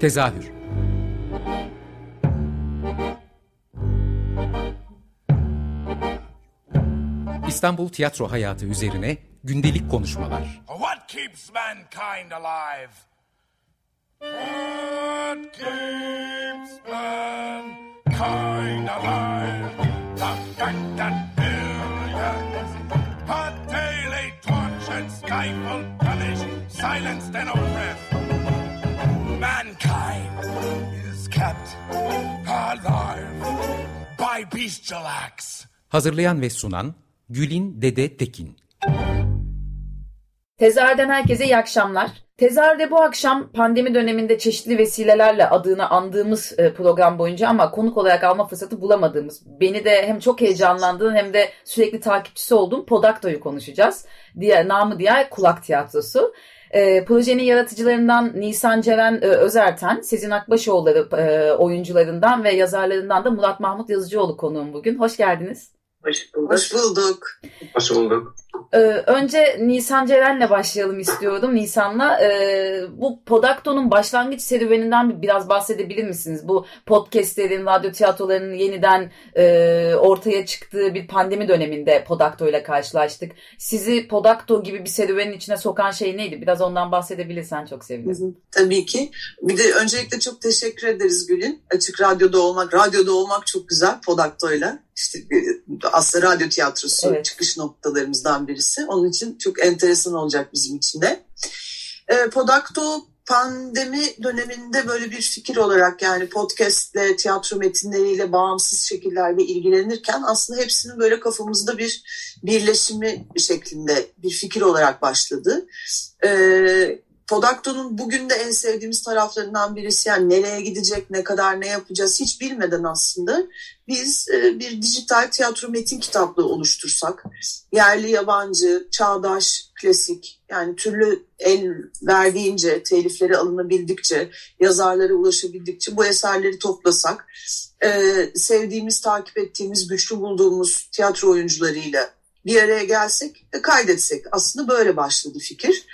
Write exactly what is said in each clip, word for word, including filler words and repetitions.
Tezahür. İstanbul tiyatro hayatı üzerine gündelik konuşmalar. What keeps mankind alive? What keeps mankind alive? The fact that billions are daily tortured, stifled, punished, silenced and oppressed. Mankind is kept alive by bestial acts. Hazırlayan ve sunan Gülin Dede Tekin. Tezahürden herkese iyi akşamlar. Tezahürde bu akşam pandemi döneminde çeşitli vesilelerle adını andığımız program boyunca ama konuk olarak alma fırsatı bulamadığımız, beni de hem çok heyecanlandığım hem de sürekli takipçisi olduğum Podacto'yu konuşacağız. Diğer, namı diğer Kulak Tiyatrosu. E, projenin yaratıcılarından Nisan Ceren e, Özerten, Sezin Akbaşoğulları e, oyuncularından ve yazarlarından da Murat Mahmut Yazıcıoğlu konuğum bugün. Hoş geldiniz. Hoş bulduk. Hoş bulduk. Hoş bulduk. Ee, önce Nisan Ceren'le başlayalım istiyorum. Nisan'la ee, bu Podacto'nun başlangıç serüveninden biraz bahsedebilir misiniz? Bu podcastlerin, radyo tiyatrolarının yeniden e, ortaya çıktığı bir pandemi döneminde Podacto'yla karşılaştık. Sizi Podacto gibi bir serüvenin içine sokan şey neydi? Biraz ondan bahsedebilirsen çok sevinirim. Tabii ki. Bir de öncelikle çok teşekkür ederiz Gül'ün. Açık radyoda olmak, radyoda olmak çok güzel Podacto'yla. İşte aslında radyo tiyatrosu evet. Çıkış noktalarımızdan birisi. Onun için çok enteresan olacak bizim için de. E, Podacto pandemi döneminde böyle bir fikir olarak yani podcastle, tiyatro metinleriyle bağımsız şekillerde ilgilenirken aslında hepsinin böyle kafamızda bir birleşimi şeklinde bir fikir olarak başladı. Evet. Podacto'nun bugün de en sevdiğimiz taraflarından birisi yani nereye gidecek, ne kadar ne yapacağız hiç bilmeden aslında biz bir dijital tiyatro metin kitaplığı oluştursak, yerli yabancı, çağdaş, klasik yani türlü el verdiğince, telifleri alınabildikçe, yazarlara ulaşabildikçe bu eserleri toplasak, sevdiğimiz, takip ettiğimiz, güçlü bulduğumuz tiyatro oyuncularıyla bir araya gelsek, kaydetsek aslında böyle başladı fikir.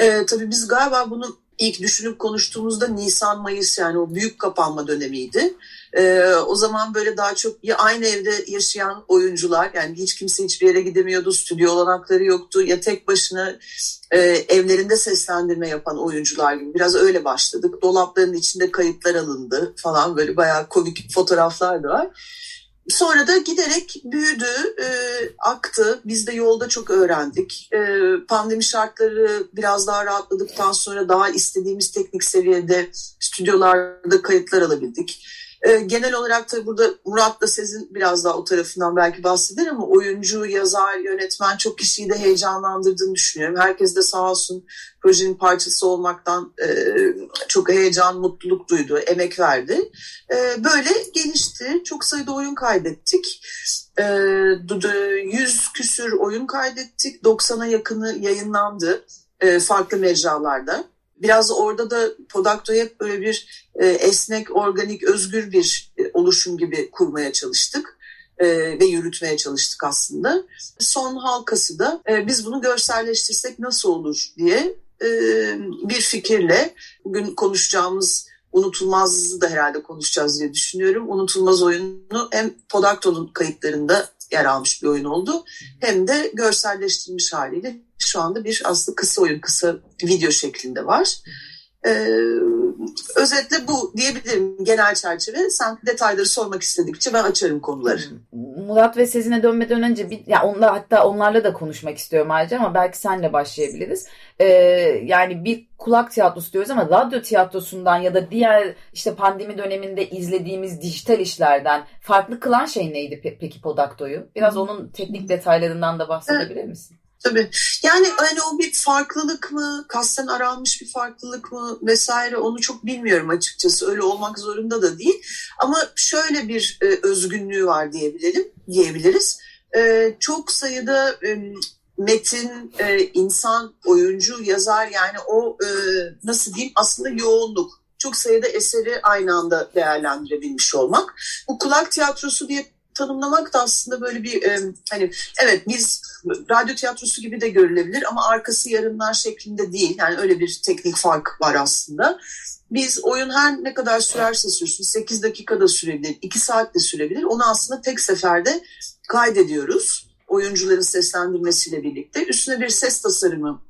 Ee, tabii biz galiba bunu ilk düşünüp konuştuğumuzda Nisan-Mayıs yani o büyük kapanma dönemiydi. Ee, o zaman böyle daha çok ya aynı evde yaşayan oyuncular yani hiç kimse hiçbir yere gidemiyordu, stüdyo olanakları yoktu ya tek başına e, evlerinde seslendirme yapan oyuncular gibi biraz öyle başladık. Dolapların içinde kayıtlar alındı falan böyle bayağı komik fotoğraflar da var. Sonra da giderek büyüdü, e, aktı. Biz de yolda çok öğrendik. E, pandemi şartları biraz daha rahatladıktan sonra daha istediğimiz teknik seviyede stüdyolarda kayıtlar alabildik. E, genel olarak tabii burada Murat da Sezin biraz daha o tarafından belki bahseder ama oyuncu, yazar, yönetmen çok kişiyi de heyecanlandırdığını düşünüyorum. Herkes de sağ olsun projenin parçası olmaktan e, çok heyecan, mutluluk duydu, emek verdi. E, böyle gelişti. Çok sayıda oyun kaydettik. E, yüz küsür oyun kaydettik. doksana yakını yayınlandı e, farklı mecralarda. Biraz orada da Podacto hep böyle bir e, esnek, organik, özgür bir e, oluşum gibi kurmaya çalıştık e, ve yürütmeye çalıştık aslında. Son halkası da e, biz bunu görselleştirsek nasıl olur diye e, bir fikirle bugün konuşacağımız Unutulmaz'ı da herhalde konuşacağız diye düşünüyorum. Unutulmaz oyunu hem Podacto'nun kayıtlarında yer almış bir oyun oldu hem de görselleştirilmiş haliyle. Şu anda bir aslında kısa oyun, kısa video şeklinde var. Ee, özetle bu diyebilirim genel çerçeve. Sen detayları sormak istedikçe ben açarım konuları. Murat ve Sezin'e dönmeden önce bir, ya onla, hatta onlarla da konuşmak istiyorum ayrıca ama belki senle başlayabiliriz. Ee, yani bir kulak tiyatrosu diyoruz ama radyo tiyatrosundan ya da diğer işte pandemi döneminde izlediğimiz dijital işlerden farklı kılan şey neydi pe- peki Podacto'yu? Biraz hmm. onun teknik detaylarından da bahsedebilir evet. misin? Tabii. Yani hani o bir farklılık mı, kasten aranmış bir farklılık mı vesaire onu çok bilmiyorum açıkçası. Öyle olmak zorunda da değil. Ama şöyle bir e, özgünlüğü var diyebilelim, diyebiliriz. E, çok sayıda e, metin, e, insan, oyuncu, yazar yani o e, nasıl diyeyim aslında yoğunluk. Çok sayıda eseri aynı anda değerlendirebilmiş olmak. Bu kulak tiyatrosu diye tanımlamak da aslında böyle bir e, hani evet biz radyo tiyatrosu gibi de görülebilir ama arkası yarınlar şeklinde değil. Yani öyle bir teknik fark var aslında. Biz oyun her ne kadar sürerse sürsün sekiz dakikada sürebilir, iki saat de sürebilir. Onu aslında tek seferde kaydediyoruz oyuncuların seslendirmesiyle birlikte. Üstüne bir ses tasarımı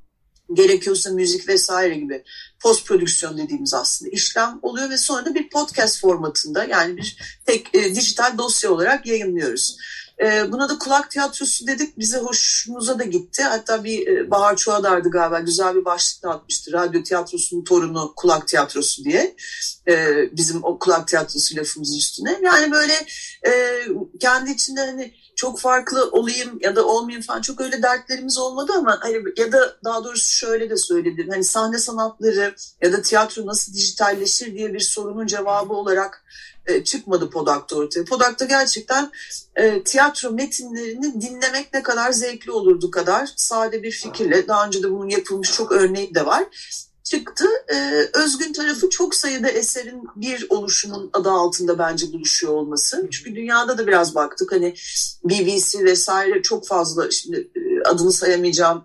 gerekiyorsa müzik vesaire gibi post prodüksiyon dediğimiz aslında işlem oluyor ve sonra da bir podcast formatında yani bir tek e, dijital dosya olarak yayınlıyoruz. E, buna da kulak tiyatrosu dedik, bize hoşumuza da gitti. Hatta bir e, Bahar Çoğadar'dı galiba, güzel bir başlık da atmıştı. Radyo tiyatrosunun torunu kulak tiyatrosu diye. E, bizim o kulak tiyatrosu lafımızın üstüne. Yani böyle e, kendi içinde hani çok farklı olayım ya da olmayayım falan çok öyle dertlerimiz olmadı ama hani ya da daha doğrusu şöyle de söyledim. Hani sahne sanatları ya da tiyatro nasıl dijitalleşir diye bir sorunun cevabı olarak e, çıkmadı Podacto ortaya. Podacto gerçekten e, tiyatro metinlerini dinlemek ne kadar zevkli olurdu kadar sade bir fikirle, daha önce de bunun yapılmış çok örneği de var, çıktı. Ee, özgün tarafı çok sayıda eserin bir oluşumun adı altında bence buluşuyor olması. Çünkü dünyada da biraz baktık hani B B C vesaire çok fazla, şimdi adını sayamayacağım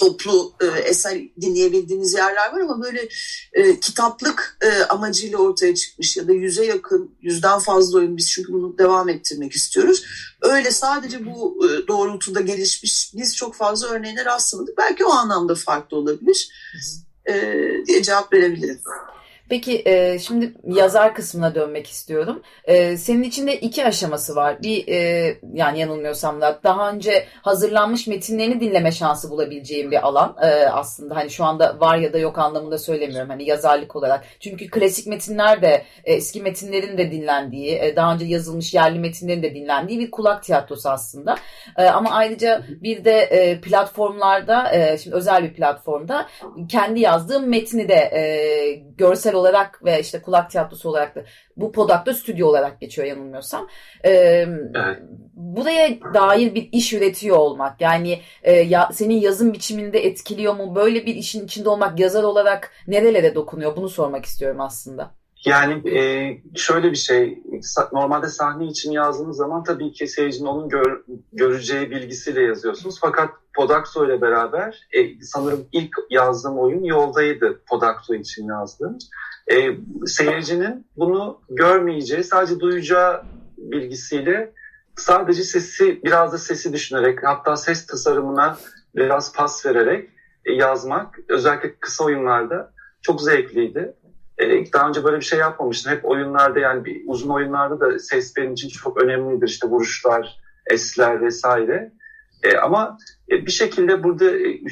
toplu e, eser dinleyebildiğiniz yerler var ama böyle e, kitaplık e, amacıyla ortaya çıkmış ya da yüze yakın, yüzden fazla oyun, biz çünkü bunu devam ettirmek istiyoruz. Öyle sadece bu e, doğrultuda gelişmiş biz çok fazla örneğine rastlamadık. Belki o anlamda farklı olabilir diye cevap verebiliriz. Peki şimdi yazar kısmına dönmek istiyorum. Senin içinde iki aşaması var. Bir, yani yanılmıyorsam da daha önce hazırlanmış metinlerini dinleme şansı bulabileceğim bir alan aslında. Hani şu anda var ya da yok anlamında söylemiyorum. Hani yazarlık olarak. Çünkü klasik metinler de, eski metinlerin de dinlendiği, daha önce yazılmış yerli metinlerin de dinlendiği bir kulak tiyatrosu aslında. Ama ayrıca bir de platformlarda, şimdi özel bir platformda kendi yazdığım metni de görsel olarak ve işte kulak tiyatrosu olarak da bu Podacto stüdyo olarak geçiyor yanılmıyorsam. Ee, evet. Buraya dair bir iş üretiyor olmak yani e, ya, senin yazım biçiminde etkiliyor mu? Böyle bir işin içinde olmak yazar olarak nerelere dokunuyor? Bunu sormak istiyorum aslında. Yani e, şöyle bir şey, normalde sahne için yazdığınız zaman tabii ki seyircinin onun gör, göreceği bilgisiyle yazıyorsunuz. Fakat Podacto ile beraber e, sanırım ilk yazdığım oyun Yolda'ydı, Podacto için yazdığım. E, seyircinin bunu görmeyeceği, sadece duyacağı bilgisiyle sadece sesi, biraz da sesi düşünerek, hatta ses tasarımına biraz pas vererek e, yazmak özellikle kısa oyunlarda çok zevkliydi. Daha önce böyle bir şey yapmamıştım. Hep oyunlarda yani bir, uzun oyunlarda da ses benim için çok önemlidir. İşte vuruşlar, esler vesaire. E, ama bir şekilde burada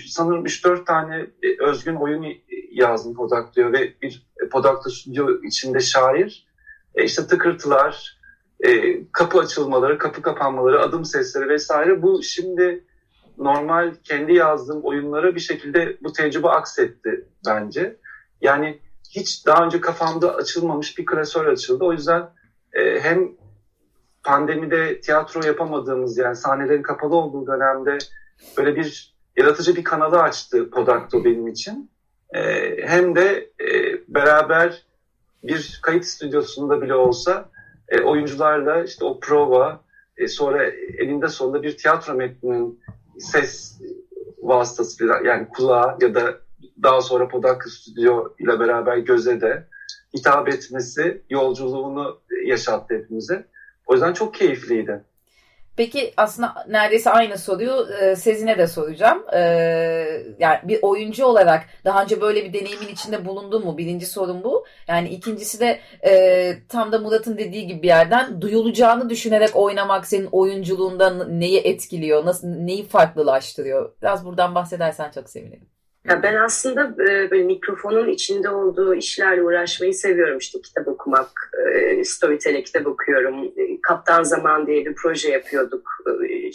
sanırım üç dört tane özgün oyun yazdım Podacto'ya ve bir Podacto stüdyo içinde şair. E, işte tıkırtılar, e, kapı açılmaları, kapı kapanmaları, adım sesleri vesaire. Bu şimdi normal kendi yazdığım oyunlara bir şekilde bu tecrübe aksetti bence. Yani hiç daha önce kafamda açılmamış bir klasör açıldı. O yüzden e, hem pandemide tiyatro yapamadığımız yani sahnelerin kapalı olduğu dönemde böyle bir yaratıcı bir kanalı açtı Podacto benim için. E, hem de e, beraber bir kayıt stüdyosunda bile olsa e, oyuncularla işte o prova e, sonra elinde sonunda bir tiyatro metninin ses vasıtasıyla yani kulağa ya da daha sonra Podacto Stüdyo ile beraber göze de hitap etmesi yolculuğunu yaşattı hepimize. O yüzden çok keyifliydi. Peki aslında neredeyse aynı soruyu Sezin'e de soracağım. Yani bir oyuncu olarak daha önce böyle bir deneyimin içinde bulundun mu? Birinci sorun bu. Yani ikincisi de tam da Murat'ın dediği gibi bir yerden duyulacağını düşünerek oynamak senin oyunculuğundan neyi etkiliyor? Nasıl, neyi farklılaştırıyor? Biraz buradan bahsedersen çok sevinirim. Ya ben aslında böyle mikrofonun içinde olduğu işlerle uğraşmayı seviyorum. İşte kitap okumak, Storytel'e kitap okuyorum. Kaptan Zaman diye bir proje yapıyorduk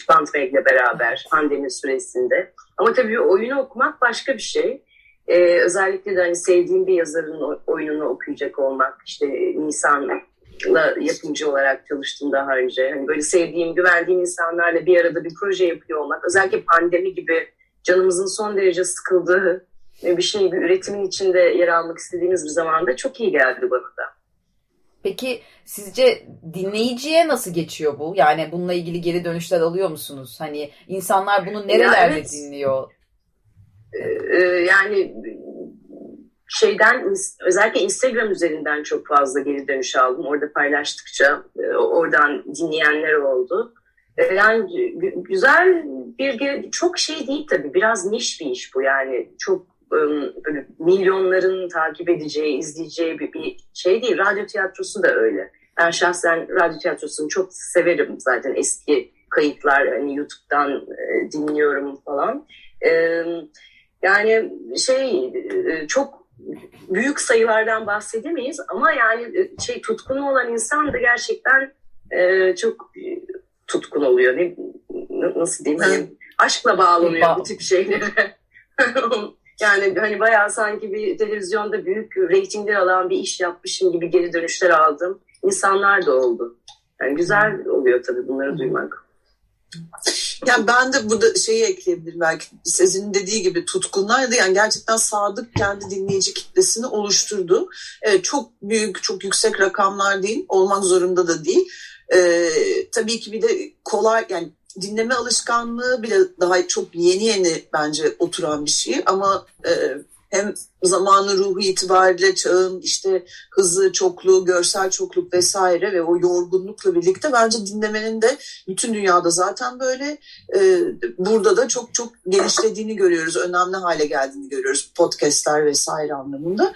Bandma ile beraber pandemi süresinde. Ama tabii oyunu okumak başka bir şey. Ee, özellikle de hani sevdiğim bir yazarın oyununu okuyacak olmak. İşte Nisan'la yapımcı olarak çalıştım daha önce. Hani böyle sevdiğim, güvendiğim insanlarla bir arada bir proje yapıyor olmak. Özellikle pandemi gibi canımızın son derece sıkıldığı bir şey, bir üretimin içinde yer almak istediğimiz bir zamanda çok iyi geldi bana da. Peki sizce dinleyiciye nasıl geçiyor bu? Yani bununla ilgili geri dönüşler alıyor musunuz? Hani insanlar bunu nerelerde yani, dinliyor? E, yani şeyden, özellikle Instagram üzerinden çok fazla geri dönüş aldım. Orada paylaştıkça oradan dinleyenler oldu. Yani güzel bir, çok şey değil tabii, biraz niş bir iş bu yani, çok böyle milyonların takip edeceği, izleyeceği bir, bir şey değil. Radyo tiyatrosu da öyle. Ben şahsen radyo tiyatrosunu çok severim zaten, eski kayıtlar hani YouTube'dan dinliyorum falan. Yani şey, çok büyük sayılardan bahsedemeyiz ama yani şey, tutkunu olan insan da gerçekten çok tutkun oluyor. Ne, nasıl diyeyim? Hani aşkla bağlanıyor bu tip şeylere. Yani hani bayağı sanki bir televizyonda büyük reytingler alan bir iş yapmışım gibi geri dönüşler aldım. İnsanlar da oldu. Yani güzel oluyor tabii bunları duymak. Yani ben de burada şeyi ekleyebilirim belki. Sezin'in dediği gibi tutkunlar da yani gerçekten sadık kendi dinleyici kitlesini oluşturdu. Evet, çok büyük, çok yüksek rakamlar değil. Olmak zorunda da değil. Ee, tabii ki bir de kolay yani dinleme alışkanlığı bile daha çok yeni yeni bence oturan bir şey ama e, hem zamanı ruhu itibariyle çağın işte hızı, çokluğu, görsel çokluk vesaire ve o yorgunlukla birlikte bence dinlemenin de bütün dünyada zaten böyle e, burada da çok çok genişlediğini görüyoruz. Önemli hale geldiğini görüyoruz. Podcastler vesaire anlamında.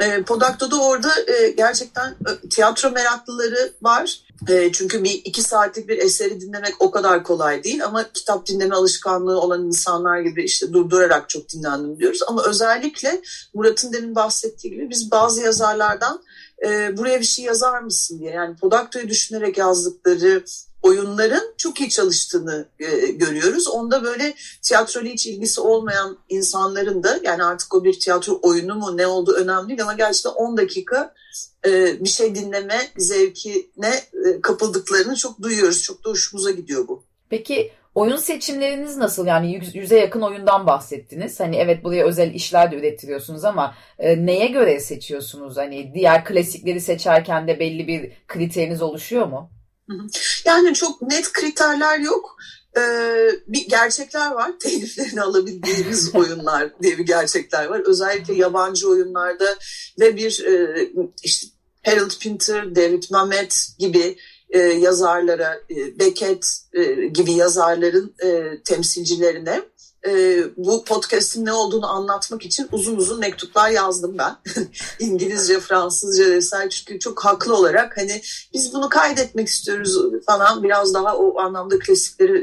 E, Podacto'da orada e, gerçekten e, tiyatro meraklıları var. E, çünkü bir iki saatlik bir eseri dinlemek o kadar kolay değil ama kitap dinleme alışkanlığı olan insanlar gibi işte durdurarak çok dinlendim diyoruz. Ama özellikle Murat'ın demin bahsettiği gibi biz bazı yazarlardan e, buraya bir şey yazar mısın diye yani Podacto'yu düşünerek yazdıkları oyunların çok iyi çalıştığını e, görüyoruz. Onda böyle tiyatroyla hiç ilgisi olmayan insanların da yani artık o bir tiyatro oyunu mu ne oldu önemli değil ama gerçekten on dakika e, bir şey dinleme zevkine e, kapıldıklarını çok duyuyoruz. Çok da hoşumuza gidiyor bu. Peki oyun seçimleriniz nasıl? Yani yüze yakın oyundan bahsettiniz. Hani evet, buraya özel işler de ürettiriyorsunuz ama e, neye göre seçiyorsunuz? Hani diğer klasikleri seçerken de belli bir kriteriniz oluşuyor mu? Yani çok net kriterler yok. Ee, bir gerçekler var. Teliflerini alabildiğimiz oyunlar diye bir gerçekler var. Özellikle yabancı oyunlarda ve bir e, işte Harold Pinter, David Mamet gibi e, yazarlara, e, Beckett e, gibi yazarların e, temsilcilerine e, bu podcast'in ne olduğunu anlatmak için uzun uzun mektuplar yazdım ben. İngilizce, Fransızca vesaire, çünkü çok haklı olarak hani biz bunu kaydetmek istiyoruz falan, biraz daha o anlamda klasikleri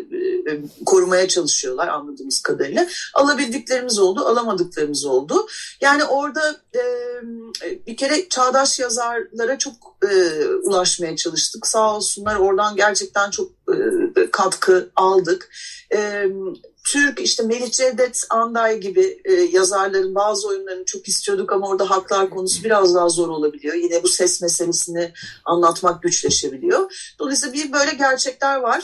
e, korumaya çalışıyorlar anladığımız kadarıyla. Alabildiklerimiz oldu, alamadıklarımız oldu. Yani orada e, bir kere çağdaş yazarlara çok e, ulaşmaya çalıştık. Sağ olsunlar, oradan gerçekten çok e, katkı aldık. E, Türk işte Melih Cevdet Anday gibi e, yazarların bazı oyunlarını çok istiyorduk ama orada haklar konusu biraz daha zor olabiliyor. Yine bu ses meselesini anlatmak güçleşebiliyor. Dolayısıyla bir böyle gerçekler var.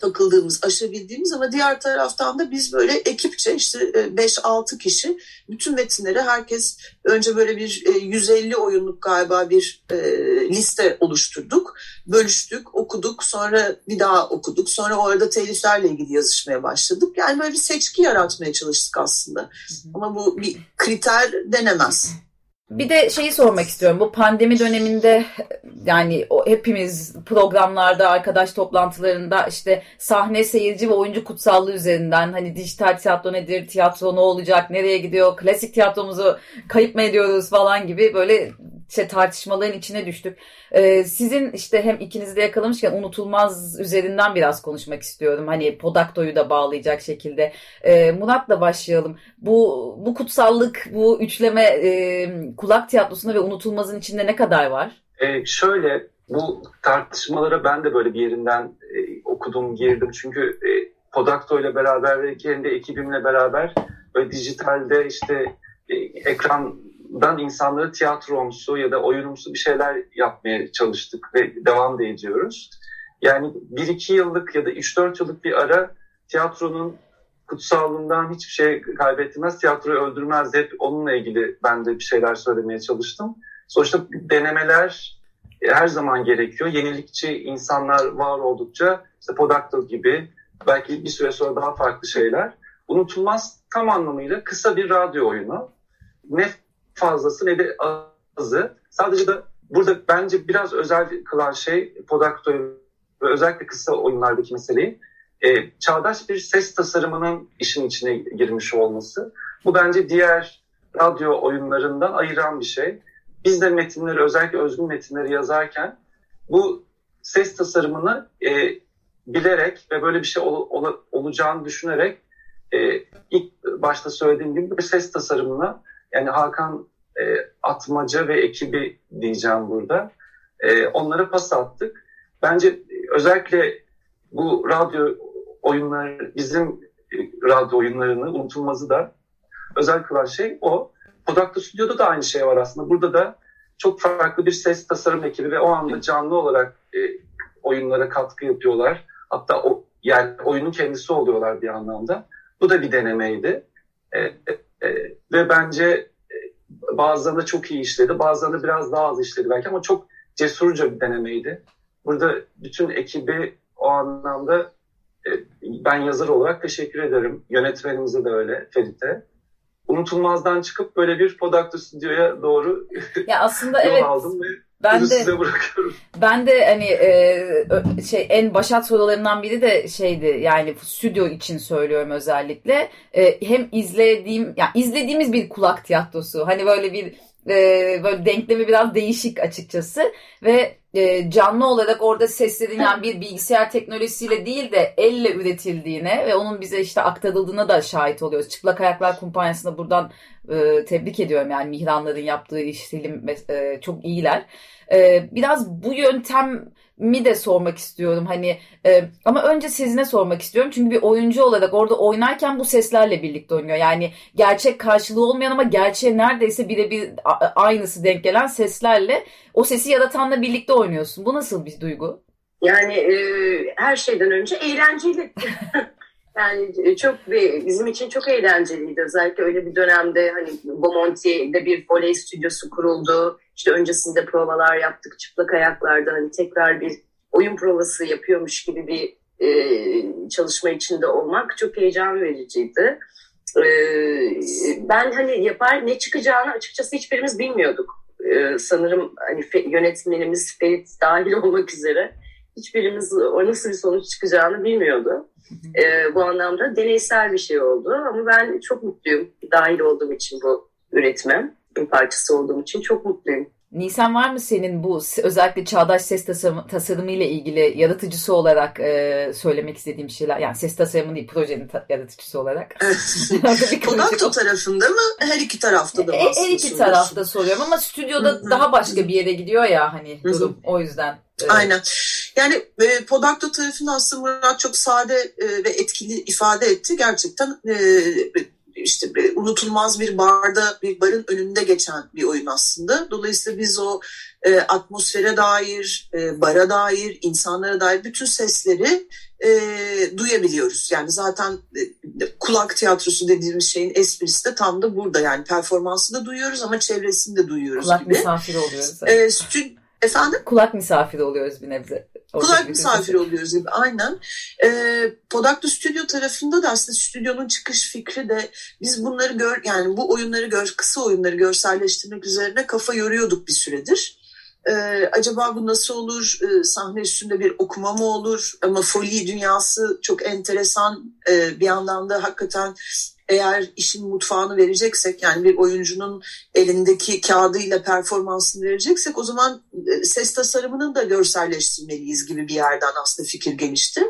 Takıldığımız, aşabildiğimiz ama diğer taraftan da biz böyle ekipçe işte beş altı kişi bütün metinleri herkes önce böyle bir yüz elli oyunluk galiba bir liste oluşturduk. Bölüştük, okuduk, sonra bir daha okuduk. Sonra o arada teliflerle ilgili yazışmaya başladık. Yani böyle bir seçki yaratmaya çalıştık aslında. Ama bu bir kriter denemez. Bir de şeyi sormak istiyorum. Bu pandemi döneminde yani hepimiz programlarda, arkadaş toplantılarında işte sahne, seyirci ve oyuncu kutsallığı üzerinden hani dijital tiyatro nedir, tiyatro ne olacak, nereye gidiyor, klasik tiyatromuzu kayıp mı ediyoruz falan gibi böyle şey tartışmaların içine düştük. Ee, sizin işte hem ikinizi de yakalamışken Unutulmaz üzerinden biraz konuşmak istiyorum. Hani Podacto'yu da bağlayacak şekilde. Ee, Murat'la başlayalım. Bu bu kutsallık, bu üçleme e, Kulak Tiyatrosu'nda ve Unutulmaz'ın içinde ne kadar var? Ee, şöyle, bu tartışmalara ben de böyle bir yerinden e, okudum, girdim. Çünkü e, Podacto'yla beraber ve kendi ekibimle beraber böyle dijitalde işte e, ekran dan insanları tiyatromsu ya da oyunumsu bir şeyler yapmaya çalıştık ve devam da ediyoruz. Yani bir iki yıllık ya da üç dört yıllık bir ara tiyatronun kutsallığından hiçbir şey kaybetmez, tiyatroyu öldürmez, hep onunla ilgili ben de bir şeyler söylemeye çalıştım. Sonuçta denemeler her zaman gerekiyor. Yenilikçi insanlar var oldukça, işte Podacto gibi, belki bir süre sonra daha farklı şeyler. Unutulmaz tam anlamıyla kısa bir radyo oyunu. Ne fazlası ne de azı. Sadece de burada bence biraz özel kılan şey Podacto'yu ve özellikle kısa oyunlardaki meseleyi e, çağdaş bir ses tasarımının işin içine girmiş olması. Bu bence diğer radyo oyunlarından ayıran bir şey. Biz de metinleri, özellikle özgün metinleri yazarken bu ses tasarımını e, bilerek ve böyle bir şey ol, ol, olacağını düşünerek e, ilk başta söylediğim gibi bir ses tasarımına, yani Hakan e, Atmaca ve ekibi diyeceğim burada, e, onlara pas attık. Bence özellikle bu radyo oyunları, bizim radyo oyunlarını unutulmazı da özel kılan şey o. Podacto Stüdyo'da da aynı şey var aslında. Burada da çok farklı bir ses tasarım ekibi ve o anda canlı olarak e, oyunlara katkı yapıyorlar. Hatta o, yani oyunun kendisi oluyorlar bir anlamda. Bu da bir denemeydi. E, e, e, ve bence e, bazılarında çok iyi işledi, bazılarında biraz daha az işledi belki, ama çok cesurca bir denemeydi. Burada bütün ekibi o anlamda e, ben yazar olarak teşekkür ederim. Yönetmenimize de öyle, Ferit'e. Unutulmazdan çıkıp böyle bir Podacto Stüdyo'ya doğru ya aslında yol evet, aldım ve ben de size bırakıyorum. Ben de hani e, şey en başat sorularından biri de şeydi, yani stüdyo için söylüyorum özellikle. E, hem izlediğim, yani izlediğimiz bir kulak tiyatrosu. Hani böyle bir e, böyle denklemi biraz değişik açıkçası ve e, canlı olarak orada seslerin, yani bir bilgisayar teknolojisiyle değil de elle üretildiğine ve onun bize işte aktarıldığına da şahit oluyoruz. Çıplak Ayaklar Kumpanyası'na buradan e, tebrik ediyorum, yani Mihranların yaptığı iş, film e, çok iyiler. E, biraz bu yöntemi de sormak istiyorum hani, e, ama önce Sezin'e sormak istiyorum çünkü bir oyuncu olarak orada oynarken bu seslerle birlikte oynuyor. Yani gerçek karşılığı olmayan ama gerçeğe neredeyse birebir aynısı denk gelen seslerle o sesi yaratanla birlikte oynuyorsun. Bu nasıl bir duygu? Yani e, her şeyden önce eğlenceli. Yani çok bizim için çok eğlenceliydi. Özellikle öyle bir dönemde hani Bomonti'de bir voley stüdyosu kuruldu. İşte öncesinde provalar yaptık. Çıplak Ayaklar'da hani tekrar bir oyun provası yapıyormuş gibi bir e, çalışma içinde olmak çok heyecan vericiydi. E, ben hani yapar ne çıkacağını açıkçası hiçbirimiz bilmiyorduk. Ee, sanırım hani yönetmenimiz Ferit dahil olmak üzere hiçbirimiz o nasıl bir sonuç çıkacağını bilmiyordu. Ee, bu anlamda deneysel bir şey oldu ama ben çok mutluyum. Dahil olduğum için, bu üretmem, bir parçası olduğum için çok mutluyum. Nisan, var mı senin bu özellikle çağdaş ses tasarım, tasarımı ile ilgili yaratıcısı olarak e, söylemek istediğim şeyler? Yani ses tasarımı değil, projenin ta- yaratıcısı olarak. Podacto tarafında mı? Her iki tarafta da bahsediyorsun. Her iki tarafta soruyorum ama stüdyoda Hı-hı. daha başka bir yere gidiyor ya hani durum. Hı-hı. O yüzden. E, Aynen. Yani e, Podacto tarafında aslında Murat çok sade e, ve etkili ifade etti. Gerçekten e, İşte bir, unutulmaz bir barda, bir barın önünde geçen bir oyun aslında. Dolayısıyla biz o e, atmosfere dair, e, bara dair, insanlara dair bütün sesleri e, duyabiliyoruz. Yani zaten e, kulak tiyatrosu dediğimiz şeyin esprisi de tam da burada. Yani performansı da duyuyoruz ama çevresini de duyuyoruz kulak gibi. Kulak misafiri oluyoruz. E, stü- Efendim? Kulak misafiri oluyoruz bir nebze. Kulak misafiri oluyoruz gibi, aynen. E, Podacto Stüdyo tarafında da aslında stüdyonun çıkış fikri de biz bunları gör, yani bu oyunları gör, kısa oyunları görselleştirmek üzerine kafa yoruyorduk bir süredir. E, acaba bu nasıl olur? E, sahne üstünde bir okuma mı olur? Ama foley dünyası çok enteresan e, bir yandan da hakikaten. Eğer işin mutfağını vereceksek, yani bir oyuncunun elindeki kağıdıyla performansını vereceksek, o zaman ses tasarımını da görselleştirmeliyiz gibi bir yerden aslında fikir gelişti.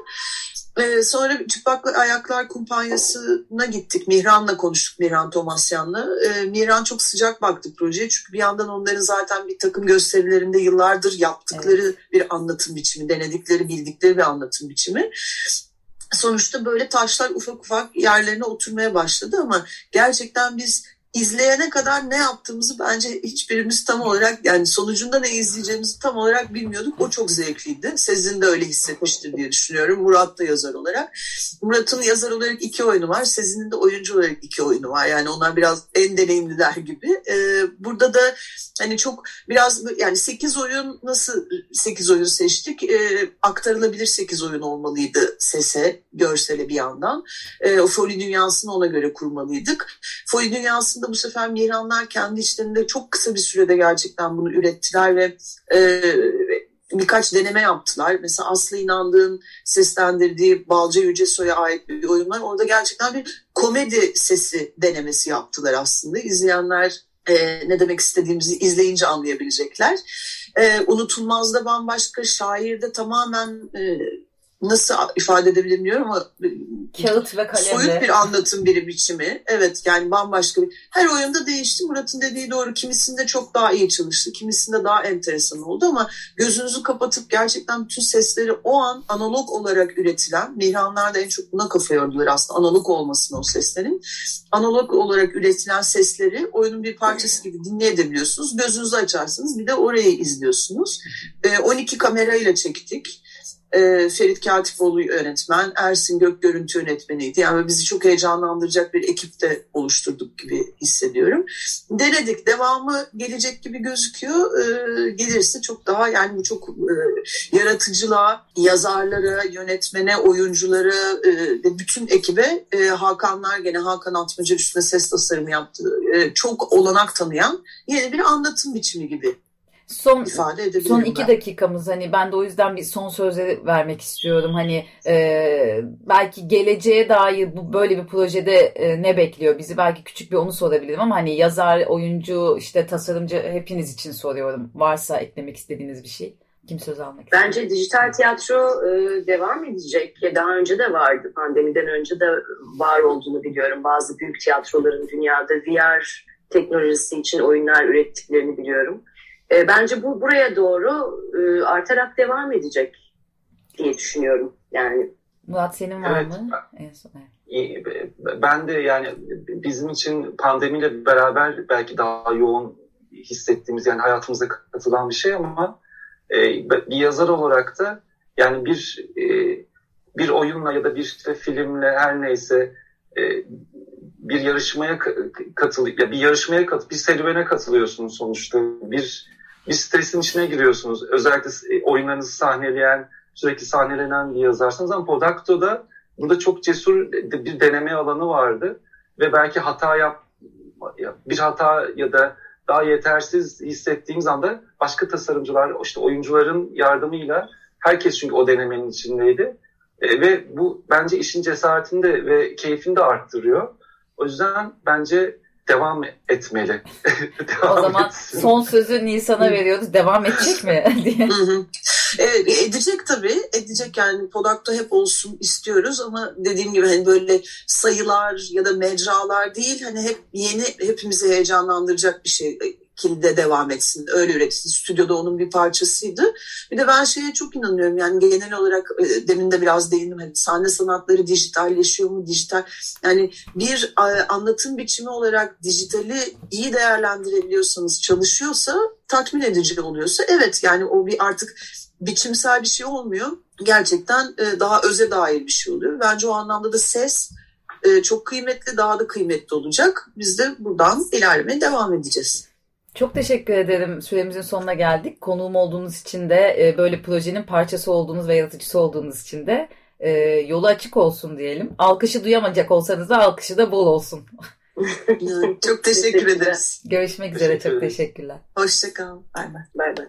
Ee, sonra Çıplak Ayaklar Kumpanyası'na gittik. Mihran'la konuştuk, Mihran Tomasyan'la. Ee, Mihran çok sıcak baktı projeye. Çünkü bir yandan onların zaten bir takım gösterilerinde yıllardır yaptıkları evet. bir anlatım biçimi, denedikleri, bildikleri bir anlatım biçimi. Sonuçta böyle taşlar ufak ufak yerlerine oturmaya başladı ama gerçekten biz izleyene kadar ne yaptığımızı bence hiçbirimiz tam olarak, yani sonucunda ne izleyeceğimizi tam olarak bilmiyorduk. O çok zevkliydi. Sezin de öyle hissetmiştir diye düşünüyorum. Murat da yazar olarak. Murat'ın yazar olarak iki oyunu var. Sezin'in de oyuncu olarak iki oyunu var. Yani onlar biraz en deneyimliler gibi. Ee, burada da hani çok biraz yani sekiz oyun nasıl sekiz oyun seçtik? Ee, aktarılabilir sekiz oyun olmalıydı sese, görsele bir yandan. Ee, o Foli dünyasını ona göre kurmalıydık. Foli dünyasını da bu sefer Mihranlar kendi içlerinde çok kısa bir sürede gerçekten bunu ürettiler ve e, birkaç deneme yaptılar. Mesela Aslı İnandı'nın seslendirdiği Balca Yücesoy'a ait bir oyun var. Orada gerçekten bir komedi sesi denemesi yaptılar aslında. İzleyenler e, ne demek istediğimizi izleyince anlayabilecekler. E, Unutulmaz'da bambaşka, Şair'de tamamen... E, nasıl ifade edebilirim diyorum ama kağıt ve kalemle soyut bir anlatım bir biçimi. Evet, yani bambaşka bir, her oyunda değişti. Murat'ın dediği doğru, kimisinde çok daha iyi çalıştı, kimisinde daha enteresan oldu ama gözünüzü kapatıp gerçekten bütün sesleri o an analog olarak üretilen, Mihranlar da en çok buna kafa yordular aslında, analog olmasına o seslerin. Analog olarak üretilen sesleri oyunun bir parçası gibi dinleyebiliyorsunuz. Gözünüzü açarsınız, bir de orayı izliyorsunuz. on iki kamerayla çektik. E, Ferit Katifoğlu yönetmen, Ersin Gök görüntü yönetmeniydi. Yani bizi çok heyecanlandıracak bir ekipte oluşturduk gibi hissediyorum. Denedik. Devamı gelecek gibi gözüküyor. E, gelirse çok daha, yani bu çok e, yaratıcılığa, yazarlara, yönetmene, oyunculara ve bütün ekibe e, Hakanlar, gene Hakan Atmaca üstüne ses tasarımı yaptı. E, çok olanak tanıyan yeni bir anlatım biçimi gibi. Son son iki ben. dakikamız, hani ben de o yüzden bir son sözü vermek istiyorum. Hani e, belki geleceğe dair bu böyle bir projede e, ne bekliyor bizi, belki küçük bir onu sorabilirim ama hani yazar, oyuncu, işte tasarımcı, hepiniz için soruyorum. Varsa eklemek istediğiniz bir şey. Kim söz almak istiyor? Bence dijital tiyatro e, devam edecek. Daha önce de vardı. Pandemiden önce de var olduğunu biliyorum. Bazı büyük tiyatroların dünyada V R teknolojisi için oyunlar ürettiklerini biliyorum. Bence bu buraya doğru e, artarak devam edecek diye düşünüyorum. Yani Murat, senin var evet, mı? En son. Ben de yani bizim için pandemiyle beraber belki daha yoğun hissettiğimiz, yani hayatımıza katılan bir şey ama e, bir yazar olarak da yani bir e, bir oyunla ya da bir işte filmle, her neyse e, bir yarışmaya katılıp ya bir yarışmaya katılıp bir serüvene katılıyorsunuz sonuçta. Bir Bir stresin içine giriyorsunuz. Özellikle oyunlarınızı sahneleyen, sürekli sahnelenen bir yazarsanız. Ama Podacto'da burada çok cesur bir deneme alanı vardı. Ve belki hata yap, bir hata ya da daha yetersiz hissettiğimiz anda başka tasarımcılar, işte oyuncuların yardımıyla, herkes çünkü o denemenin içindeydi. Ve bu bence işin cesaretini de ve keyfini de arttırıyor. O yüzden bence... Devam etmeli. Devam o zaman etsin. Son sözü Nisan'a veriyoruz. Devam edecek mi? diye. Evet, edecek tabii. Edecek yani. Podacto hep olsun istiyoruz ama dediğim gibi hani böyle sayılar ya da mecralar değil. Hani hep yeni, hepimizi heyecanlandıracak bir şey de devam etsin. Öyle üretilsin. Stüdyoda onun bir parçasıydı. Bir de ben şeye çok inanıyorum. Yani genel olarak e, demin de biraz değindim. Hani sahne sanatları dijitalleşiyor mu? Dijital. Yani bir e, anlatım biçimi olarak dijitali iyi değerlendirebiliyorsanız, çalışıyorsa, tatmin edici oluyorsa, evet yani o bir artık biçimsel bir şey olmuyor. Gerçekten e, daha öze dair bir şey oluyor. Bence o anlamda da ses e, çok kıymetli, daha da kıymetli olacak. Biz de buradan ilerlemeye devam edeceğiz. Çok teşekkür ederim. Süremizin sonuna geldik. Konuğum olduğunuz için de, böyle projenin parçası olduğunuz ve yaratıcısı olduğunuz için de yolu açık olsun diyelim. Alkışı duyamayacak olsanız da alkışı da bol olsun. Çok teşekkür ederiz. Görüşmek üzere. Teşekkür çok teşekkürler. Hoşçakalın. Bay bay. Bay bay.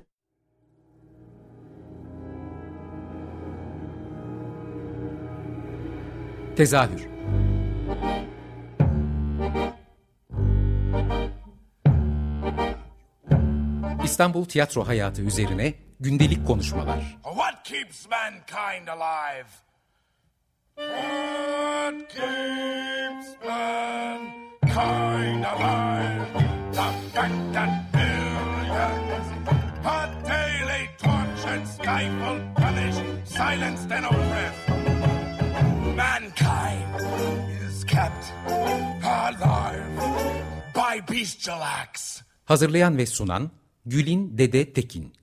Tezahür. İstanbul tiyatro hayatı üzerine gündelik konuşmalar. What keeps mankind alive? What keeps mankind alive? The fact that billions are daily tortured, stifled, punished, silenced and oppressed. Mankind is kept alive by Hazırlayan ve sunan Gülin Dede Tekin.